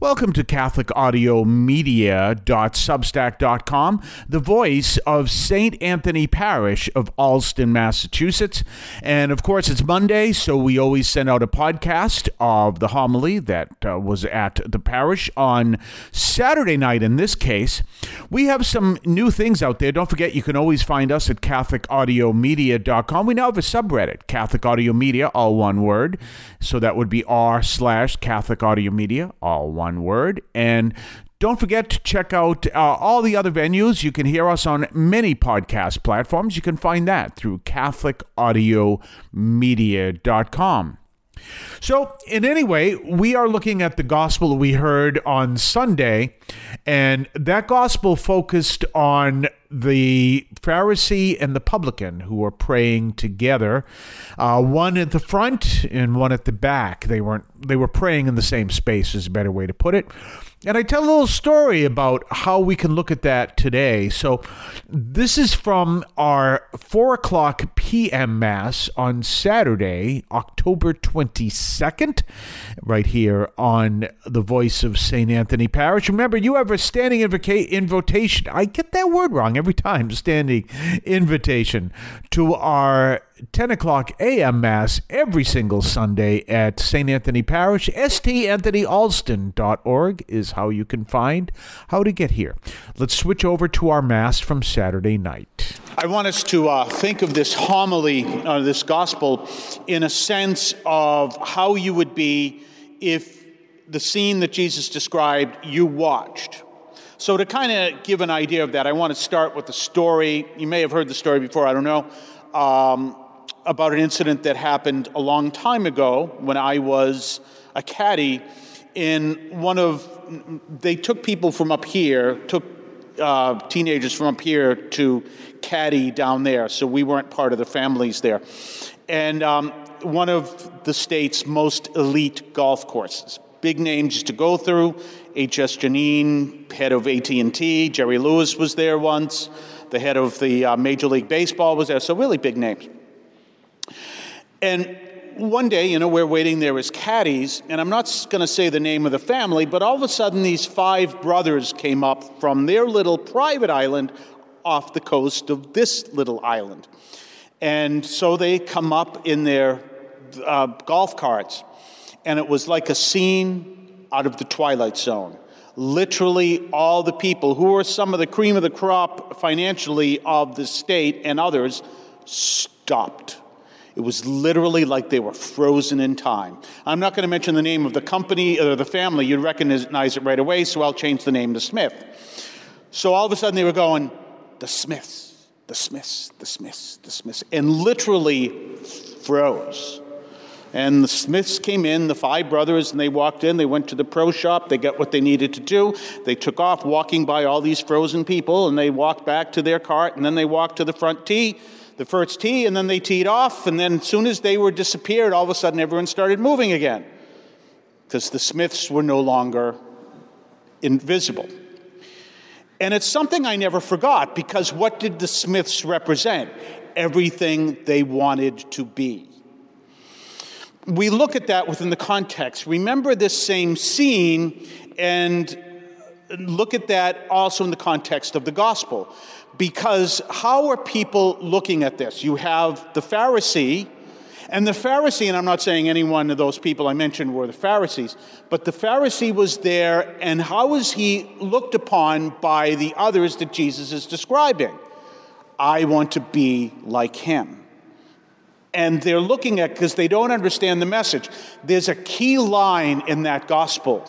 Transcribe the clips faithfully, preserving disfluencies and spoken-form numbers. Welcome to catholic audio media dot substack dot com, the voice of Saint Anthony Parish of Allston, Massachusetts. And of course, it's Monday, so we always send out a podcast of the homily that uh, was at the parish on Saturday night. In this case, we have some new things out there. Don't forget, you can always find us at catholic audio media dot com. We now have a subreddit, Catholic Audio Media, all one word. So that would be r slash Catholic Audio Media, all one word. And don't forget to check out uh, all the other venues. You can hear us on many podcast platforms. You can find that through catholic audio media dot com. So, in any way, we are looking at the gospel we heard on Sunday, and that gospel focused on the Pharisee and the publican who were praying together, uh, one at the front and one at the back. They weren't. They were praying in the same space, is a better way to put it. And I tell a little story about how we can look at that today. So this is from our four o'clock p m Mass on Saturday, October twenty-second, right here on the voice of Saint Anthony Parish. Remember, you have a standing invoca- invitation. I get that word wrong every time, standing invitation to our ten o'clock a m Mass every single Sunday at Saint Anthony Parish. S T Anthony Allston dot org is how you can find how to get here. Let's switch over to our Mass from Saturday night. I want us to uh, think of this homily, uh, this gospel, in a sense of how you would be if the scene that Jesus described, you watched. So to kind of give an idea of that, I want to start with a story. You may have heard the story before, I don't know. Um, about an incident that happened a long time ago when I was a caddy in one of, they took people from up here, took uh, teenagers from up here to caddy down there, so we weren't part of the families there. And um, one of the state's most elite golf courses. Big names to go through, H S Janine, head of A T and T, Jerry Lewis was there once. The head of the uh, Major League Baseball was there, so really big names. And one day, you know, we're waiting there as caddies, and I'm not going to say the name of the family, but all of a sudden these five brothers came up from their little private island off the coast of this little island. And so they come up in their uh, golf carts, and it was like a scene out of the Twilight Zone. Literally all the people who were some of the cream of the crop financially of the state and others stopped. It was literally like they were frozen in time. I'm not going to mention the name of the company or the family. You'd recognize it right away, so I'll change the name to Smith. So all of a sudden they were going, the Smiths, the Smiths, the Smiths, the Smiths, and literally froze. And the Smiths came in, the five brothers, and they walked in. They went to the pro shop. They got what they needed to do. They took off walking by all these frozen people, and they walked back to their cart, and then they walked to the front tee, the first tee, and then they teed off. And then as soon as they were disappeared, all of a sudden everyone started moving again because the Smiths were no longer invisible. And it's something I never forgot because what did the Smiths represent? Everything they wanted to be. We look at that within the context. Remember this same scene and look at that also in the context of the gospel. Because how are people looking at this? You have the Pharisee, and the Pharisee, and I'm not saying any one of those people I mentioned were the Pharisees, but the Pharisee was there, and how is he looked upon by the others that Jesus is describing? I want to be like him. And they're looking at because they don't understand the message. There's a key line in that gospel.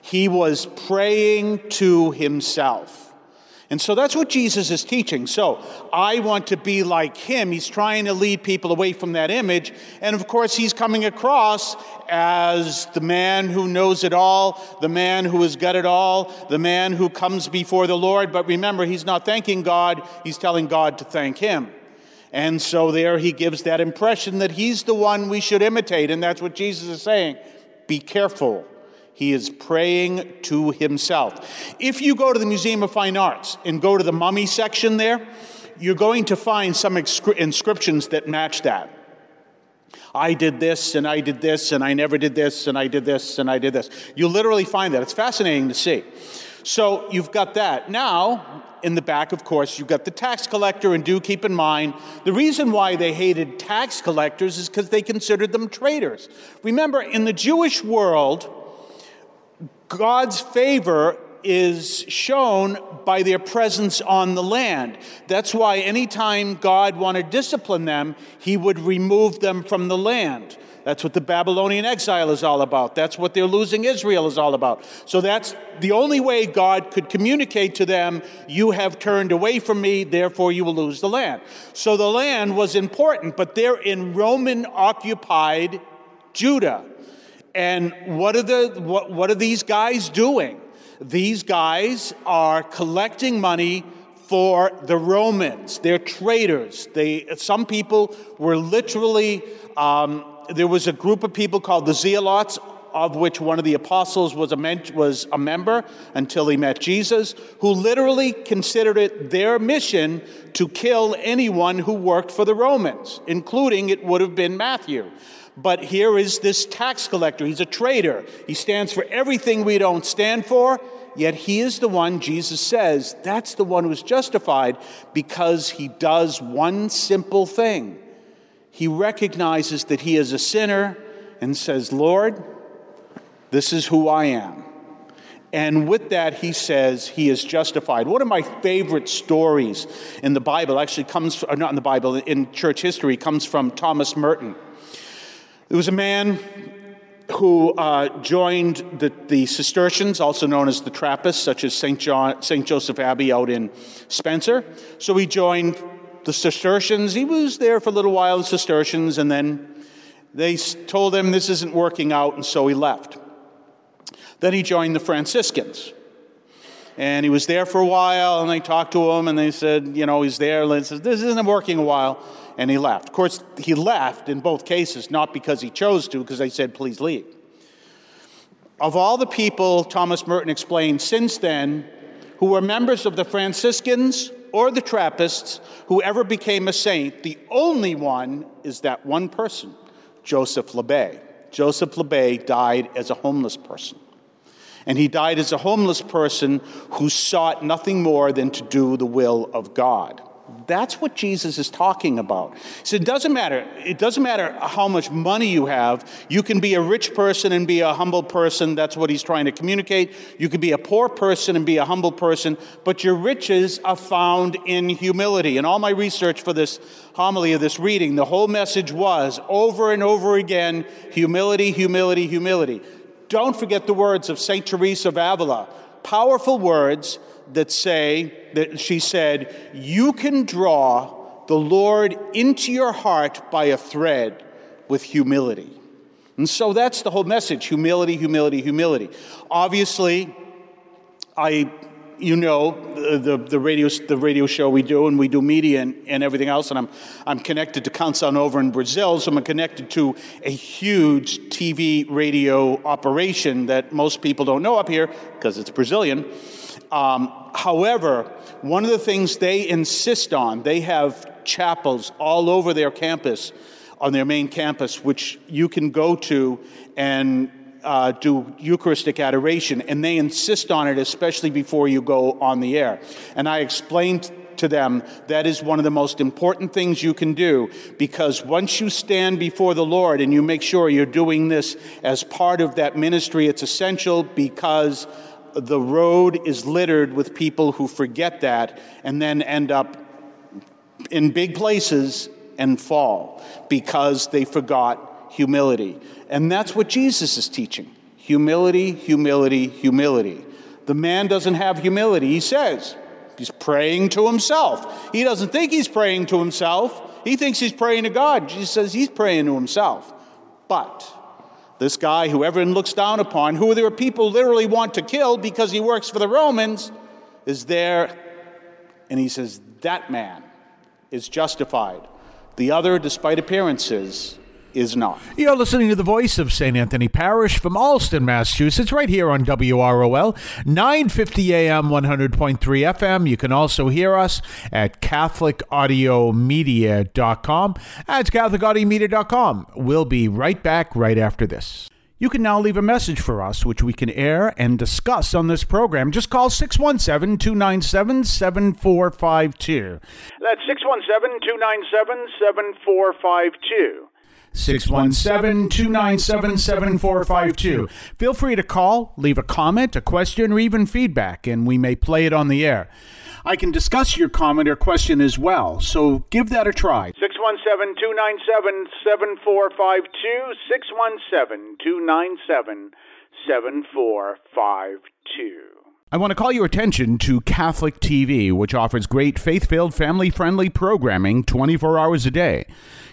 He was praying to himself. And so that's what Jesus is teaching. So I want to be like him. He's trying to lead people away from that image. And of course, he's coming across as the man who knows it all, the man who has got it all, the man who comes before the Lord. But remember, he's not thanking God. He's telling God to thank him. And so there he gives that impression that he's the one we should imitate. And that's what Jesus is saying. Be careful. He is praying to himself. If you go to the Museum of Fine Arts and go to the mummy section there, you're going to find some inscriptions that match that. I did this, and I did this, and I never did this, and I did this, and I did this. You literally find that. It's fascinating to see. So you've got that. Now, in the back, of course, you've got the tax collector, and do keep in mind, the reason why they hated tax collectors is because they considered them traitors. Remember, in the Jewish world, God's favor is shown by their presence on the land. That's why anytime God wanted to discipline them, he would remove them from the land. That's what the Babylonian exile is all about. That's what their losing Israel is all about. So that's the only way God could communicate to them, you have turned away from me, therefore you will lose the land. So the land was important, but they're in Roman-occupied Judah. And what are the what, what are these guys doing? These guys are collecting money for the Romans. They're traitors. They, some people were literally, um, there was a group of people called the Zealots, of which one of the apostles was a, men- was a member until he met Jesus, who literally considered it their mission to kill anyone who worked for the Romans, including it would have been Matthew. But here is this tax collector. He's a traitor. He stands for everything we don't stand for, yet he is the one, Jesus says, that's the one who's justified because he does one simple thing. He recognizes that he is a sinner and says, Lord, this is who I am. And with that, he says he is justified. One of my favorite stories in the Bible actually comes, or not in the Bible, in church history, comes from Thomas Merton. There was a man who uh, joined the, the Cistercians, also known as the Trappists, such as Saint John, Saint Joseph Abbey out in Spencer. So he joined the Cistercians. He was there for a little while, the Cistercians, and then they told him this isn't working out, and so he left. Then he joined the Franciscans. And he was there for a while, and they talked to him, and they said, you know, he's there. And says, this isn't working a while. And he left. Of course, he left in both cases, not because he chose to, because they said, please leave. Of all the people, Thomas Merton explained, since then, who were members of the Franciscans or the Trappists, who ever became a saint, the only one is that one person, Joseph Lebay. Joseph Lebay died as a homeless person. And he died as a homeless person who sought nothing more than to do the will of God. That's what Jesus is talking about. He said, it doesn't matter. It doesn't matter how much money you have. You can be a rich person and be a humble person. That's what he's trying to communicate. You can be a poor person and be a humble person, but your riches are found in humility. In all my research for this homily of this reading, the whole message was over and over again, humility, humility, humility. Don't forget the words of Saint Teresa of Avila, powerful words that say, that she said, you can draw the Lord into your heart by a thread with humility. And so that's the whole message, humility, humility, humility. Obviously, I, you know, the, the radio the radio show we do, and we do media and, and everything else, and I'm I'm connected to Canção over in Brazil, so I'm connected to a huge T V radio operation that most people don't know up here, because it's Brazilian. Um, however, one of the things they insist on, they have chapels all over their campus, on their main campus, which you can go to and uh, do Eucharistic adoration, and they insist on it, especially before you go on the air. And I explained to them that is one of the most important things you can do, because once you stand before the Lord and you make sure you're doing this as part of that ministry, it's essential, because the road is littered with people who forget that and then end up in big places and fall because they forgot humility. And that's what Jesus is teaching. Humility, humility, humility. The man doesn't have humility. He says he's praying to himself. He doesn't think he's praying to himself. He thinks he's praying to God. Jesus says he's praying to himself. But this guy, who everyone looks down upon, who there are people literally want to kill because he works for the Romans, is there, and he says, that man is justified. The other, despite appearances, is not. You're listening to the voice of Saint Anthony Parish from Allston, Massachusetts, right here on W R O L nine fifty A M, one hundred point three F M. You can also hear us at catholic audio media dot com. That's catholic audio media dot com. We'll be right back right after this. You can now leave a message for us, which we can air and discuss on this program. Just call six one seven, two nine seven, seven four five two. That's six one seven, two nine seven, seven four five two. six one seven, two nine seven, seven four five two. Feel free to call, leave a comment, a question, or even feedback, and we may play it on the air. I can discuss your comment or question as well, so give that a try. six one seven, two nine seven, seven four five two, six one seven, two nine seven, seven four five two. I want to call your attention to Catholic T V, which offers great faith-filled, family-friendly programming twenty-four hours a day.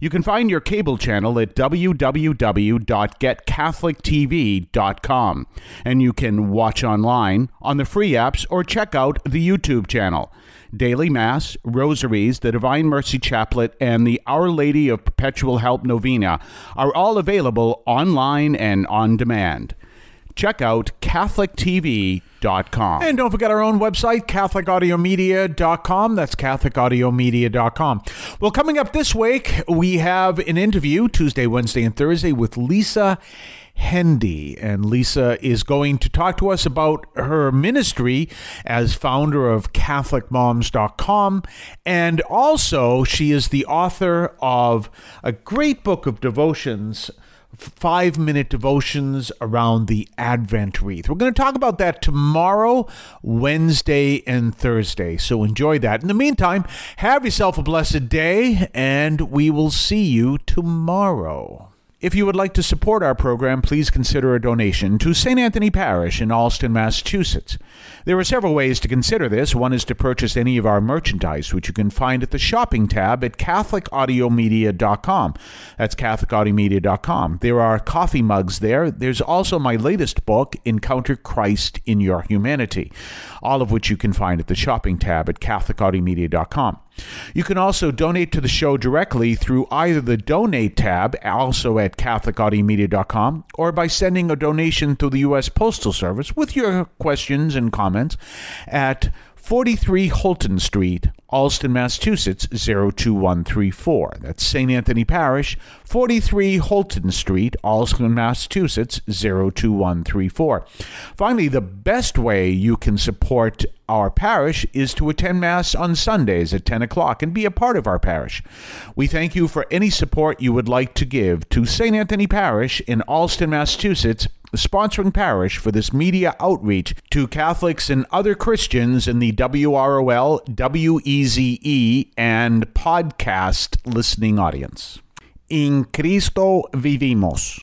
You can find your cable channel at w w w dot get catholic t v dot com, and you can watch online on the free apps or check out the YouTube channel. Daily Mass, Rosaries, the Divine Mercy Chaplet, and the Our Lady of Perpetual Help Novena are all available online and on demand. Check out catholic t v dot com. And don't forget our own website, catholic audio media dot com. That's catholic audio media dot com. Well, coming up this week, we have an interview Tuesday, Wednesday, and Thursday with Lisa Hendy. And Lisa is going to talk to us about her ministry as founder of Catholic Moms dot com. And also, she is the author of a great book of devotions, five-minute devotions around the Advent wreath. We're going to talk about that tomorrow, Wednesday, and Thursday. So enjoy that. In the meantime, have yourself a blessed day, and we will see you tomorrow. If you would like to support our program, please consider a donation to Saint Anthony Parish in Allston, Massachusetts. There are several ways to consider this. One is to purchase any of our merchandise, which you can find at the shopping tab at catholic audio media dot com. That's catholic audio media dot com. There are coffee mugs there. There's also my latest book, Encounter Christ in Your Humanity, all of which you can find at the shopping tab at catholic audio media dot com. You can also donate to the show directly through either the Donate tab, also at catholic audio media dot com, or by sending a donation through the U S Postal Service with your questions and comments at forty-three Holton Street, Allston, Massachusetts, zero two one three four. That's Saint Anthony Parish, forty-three Holton Street, Allston, Massachusetts, zero two one three four. Finally, the best way you can support our parish is to attend Mass on Sundays at ten o'clock and be a part of our parish. We thank you for any support you would like to give to Saint Anthony Parish in Allston, Massachusetts, the sponsoring parish for this media outreach to Catholics and other Christians in the W R O L, W E Z E, and podcast listening audience. In Cristo Vivimos.